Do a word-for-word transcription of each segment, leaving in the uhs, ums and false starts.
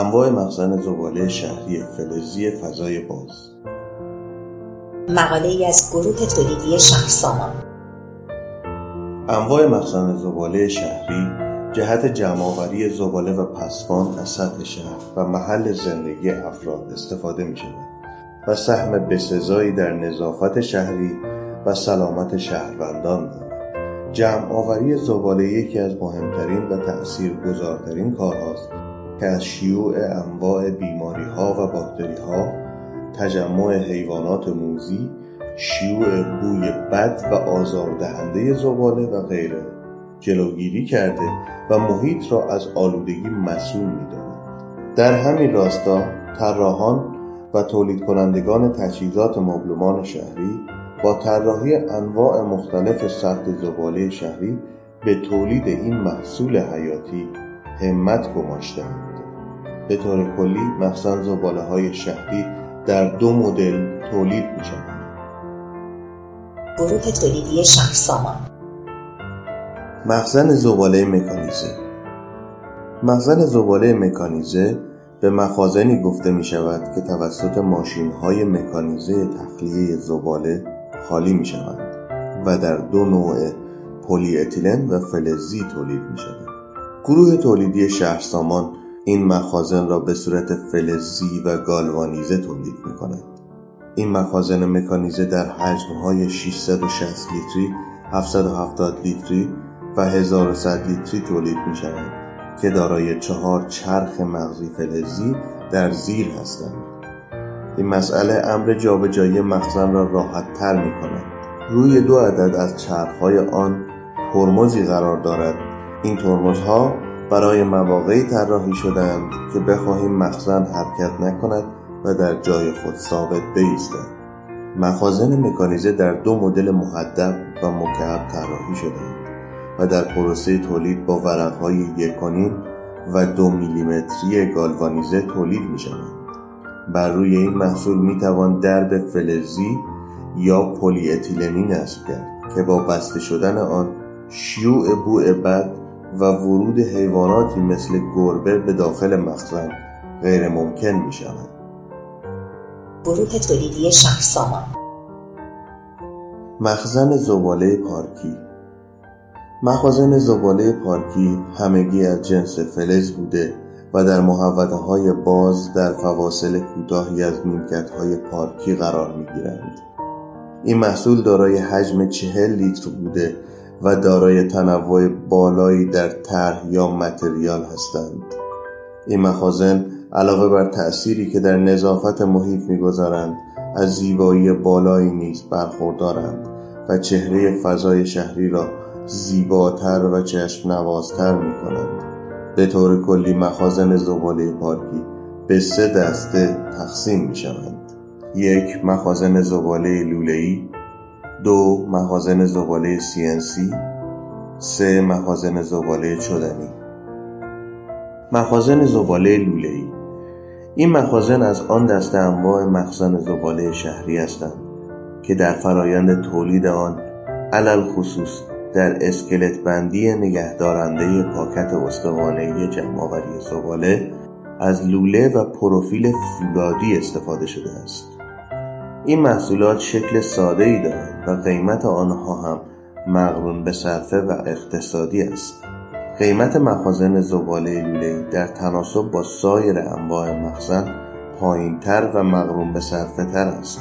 انواع مخزن زباله شهری فلزی فضای باز. مقاله ای از گروه تولیدی شهرسامان. انواع مخزن زباله شهری جهت جمع‌آوری زباله و پسماند از سطح شهر و محل زندگی افراد استفاده می‌شود و سهم بسزایی در نظافت شهری و سلامت شهروندان دارد. جمع آوری زباله یکی از مهمترین و تأثیرگذارترین کارهاست که از شیوع انواع بیماری‌ها و باکتری‌ها، تجمع حیوانات موذی، شیوع بوی بد و آزاردهنده زباله و غیره جلوگیری کرده و محیط را از آلودگی مسئول می‌داند. در همین راستا طراحان و تولید کنندگان تجهیزات مبلمان شهری با طراحی انواع مختلف سطح زباله شهری به تولید این محصول حیاتی همت گماشتند. به طور کلی مخزن زباله‌های شهری در دو مدل تولید می‌شود. گروه تولیدی شهرسامان. مخزن زباله مکانیزه. مخزن زباله مکانیزه به مخازنی گفته می‌شود که توسط ماشین‌های مکانیزه تخلیه زباله خالی می شوند و در دو نوع پلی اتیلن و فلزی تولید می شوند. گروه تولیدی شهرسامان این مخازن را به صورت فلزی و گالوانیزه تولید می کند. این مخازن مکانیزه در حجم‌های ششصد و شصت لیتری، هفتصد و هفتاد لیتری و هزار و صد لیتری تولید می شوند که دارای چهار چرخ مغزی فلزی در زیر هستند. این مسئله امر جابجایی مخزن را راحت تر می کند. روی دو عدد از چرخهای آن ترمزی قرار دارد. این ترمزها برای مواقعی طراحی شده‌اند که بخواهیم مخزن حرکت نکند و در جای خود ثابت بایستد. مخازن مکانیزه در دو مدل محدب و مکعب طراحی شده‌اند و در پروسه تولید با ورقهای یک و نیم و دو میلیمتری گالوانیزه تولید می‌شوند. بر روی این محصول میتوان درب فلزی یا پلی اتیلنی نصب کرد که با بسته شدن آن شیوع بوی بد و ورود حیواناتی مثل گربه به داخل مخزن غیر ممکن می شود. گروه تولیدی شهرسامان. مخزن زباله پارکی. مخازن زباله پارکی همگی از جنس فلز بوده و در محوطه‌های باز در فواصل کوتاهی از نیمکت‌های پارکی قرار می‌گیرند. این محصول دارای حجم چهل لیتر بوده و دارای تنوع بالایی در طرح یا متریال هستند. این مخازن علاوه بر تأثیری که در نظافت محیط می‌گذارند، از زیبایی بالایی نیز برخوردارند و چهره فضای شهری را زیباتر و چشم‌نوازتر می‌کنند. به طور کلی مخازن زباله پارکی به سه دسته تقسیم می شوند. یک، مخازن زباله لوله‌ای. دو، مخازن زباله سی ان سی. سه، مخازن زباله چدنی. مخازن زباله لوله‌ای. این مخازن از آن دسته انواع مخزن زباله شهری هستند که در فرایند تولید آن علل خصوص در اسکلت بندی نگهدارنده پاکت استوانه‌ای جمع‌آوری زباله از لوله و پروفیل فولادی استفاده شده است. این محصولات شکل ساده‌ای دارند و قیمت آنها هم مقرون به صرفه و اقتصادی است. قیمت مخازن زباله لوله‌ای در تناسب با سایر انواع مخزن پایین‌تر و مقرون به صرفه تر است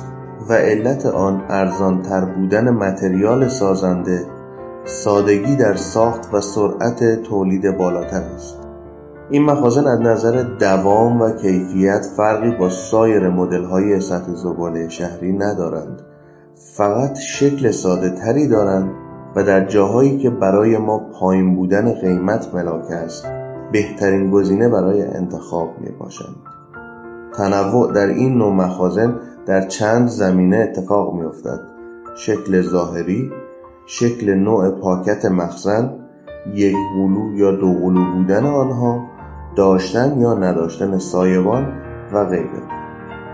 و علت آن ارزان‌تر بودن متریال سازنده، سادگی در ساخت و سرعت تولید بالاتر است. این مخازن از نظر دوام و کیفیت فرقی با سایر مدل‌های سطح زباله شهری ندارند، فقط شکل ساده تری دارند و در جاهایی که برای ما پایین بودن قیمت ملاک است بهترین گزینه برای انتخاب می باشند. تنوع در این نوع مخازن در چند زمینه اتفاق می افتد: شکل ظاهری، شکل نوع پاکت مخزن، یک قلو یا دو قلو بودن آنها، داشتن یا نداشتن سایبان و غیره.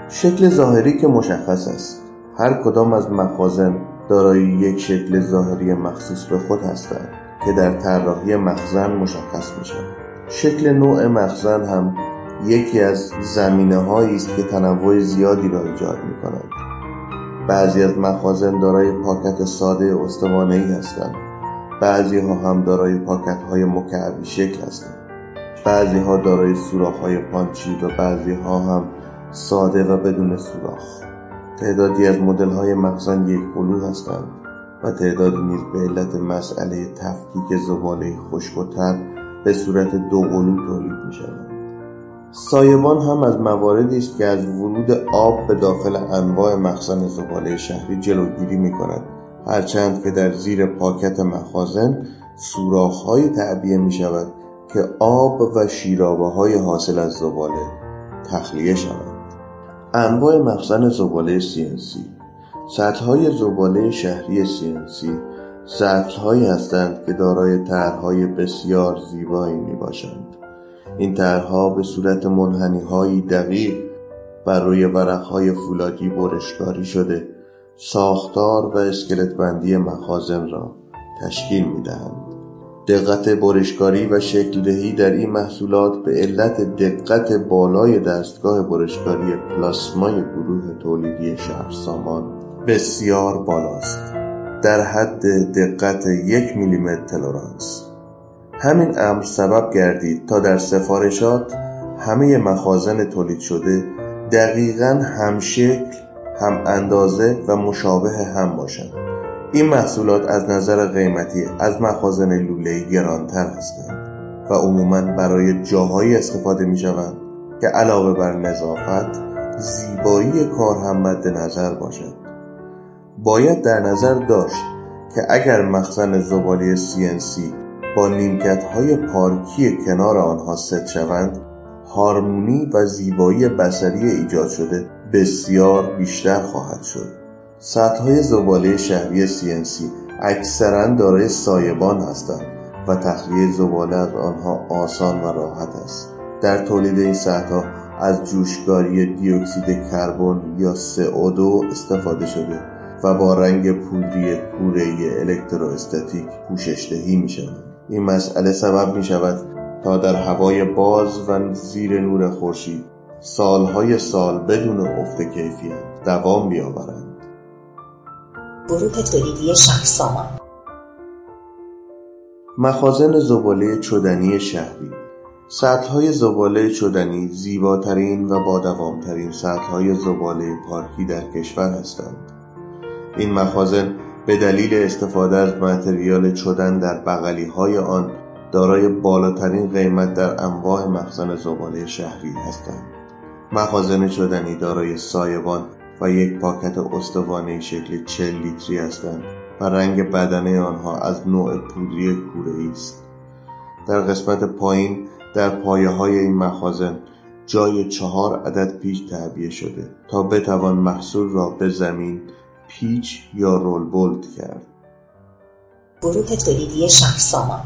شکل ظاهری که مشخص است. هر کدام از مخازن دارای یک شکل ظاهری مخصوص به خود هستند که در طراحی مخزن مشخص می شود. شکل نوع مخزن هم یکی از زمینه‌هایی است که تنوع زیادی را ایجاد می‌کنند. بعضی از مخازن دارای پاکت ساده استوانه‌ای هستند. بعضی ها هم دارای پاکت‌های مکعبی شکل هستند. بعضی ها دارای سوراخ‌های پانچی و بعضی ها هم ساده و بدون سوراخ. تعدادی از مدل‌های مخزن یک قلو هستند و تعدادی نیز به علت مسئله تفکیک زباله خشک و تر به صورت دو قلو تولید می‌شوند. سایبان هم از مواردی است که از ورود آب به داخل انواع مخزن زباله شهری جلوگیری می‌کند، هرچند که در زیر پاکت مخازن سوراخ‌هایی تعبیه می‌شود که آب و شیرابه‌های حاصل از زباله تخلیه شوند. انواع مخزن زباله سی ان سی. سطل‌های زباله شهری سی ان سی سطل‌هایی هستند که دارای طرح‌های بسیار زیبایی می‌باشند. این طرح‌ها به صورت منحنی‌های دقیق بر روی ورق‌های فولادی برش‌کاری شده ساختار و اسکلت بندی مخازن را تشکیل می‌دهند. دقت برش‌کاری و شکل‌دهی در این محصولات به علت دقت بالای دستگاه برش‌کاری پلاسمای گروه تولیدی شهرسامان بسیار بالاست، در حد دقت یک میلیمتر تلورانس. همین امر سبب گردید تا در سفارشات همه مخازن تولید شده دقیقاً هم شکل، هم اندازه و مشابه هم باشند. این محصولات از نظر قیمتی از مخازن لوله‌ای گرانتر هستند و عموماً برای جاهایی استفاده می‌شوند که علاوه بر نظافت، زیبایی کار هم مد نظر باشد. باید در نظر داشت که اگر مخزن زباله سی ان سی با نیمکت‌های پارکی کنار آنها ست شوند، هارمونی و زیبایی بصری ایجاد شده بسیار بیشتر خواهد شد. سطح‌های زباله شهری سی ان سی اکثراً دارای سایبان هستند و تخلیه زباله از آنها آسان و راحت است. در تولید این سطح‌ها از جوشکاری دیوکسید کربن یا سی او دو استفاده شده و با رنگ پودری کوره‌ای الکتروستاتیک پوشش دهی می‌شود. این مسئله سبب می‌شود تا در هوای باز و زیر نور خورشید سال‌های سال بدون افت کیفیت دوام بیاورند. گروه تولیدی شهرسامان. مخازن زباله چدنی شهری. سطل‌های زباله چدنی زیباترین و با دوام‌ترین سطل‌های زباله پارکی در کشور هستند. این مخازن به دلیل استفاده از متریال چدن در بغلی‌های آن دارای بالاترین قیمت در انواع مخزن زباله شهری هستند. مخازن چدنی دارای سایبان و یک پاکت استوانه شکل چهل لیتری هستند و رنگ بدنه آنها از نوع پودری کوره‌ای است. در قسمت پایین در پایه‌های این مخازن جای چهار عدد پیچ تعبیه شده تا بتوان محصول را به زمین پیچ یا رول بولد کرد. گروه تولیدی شهرسامان.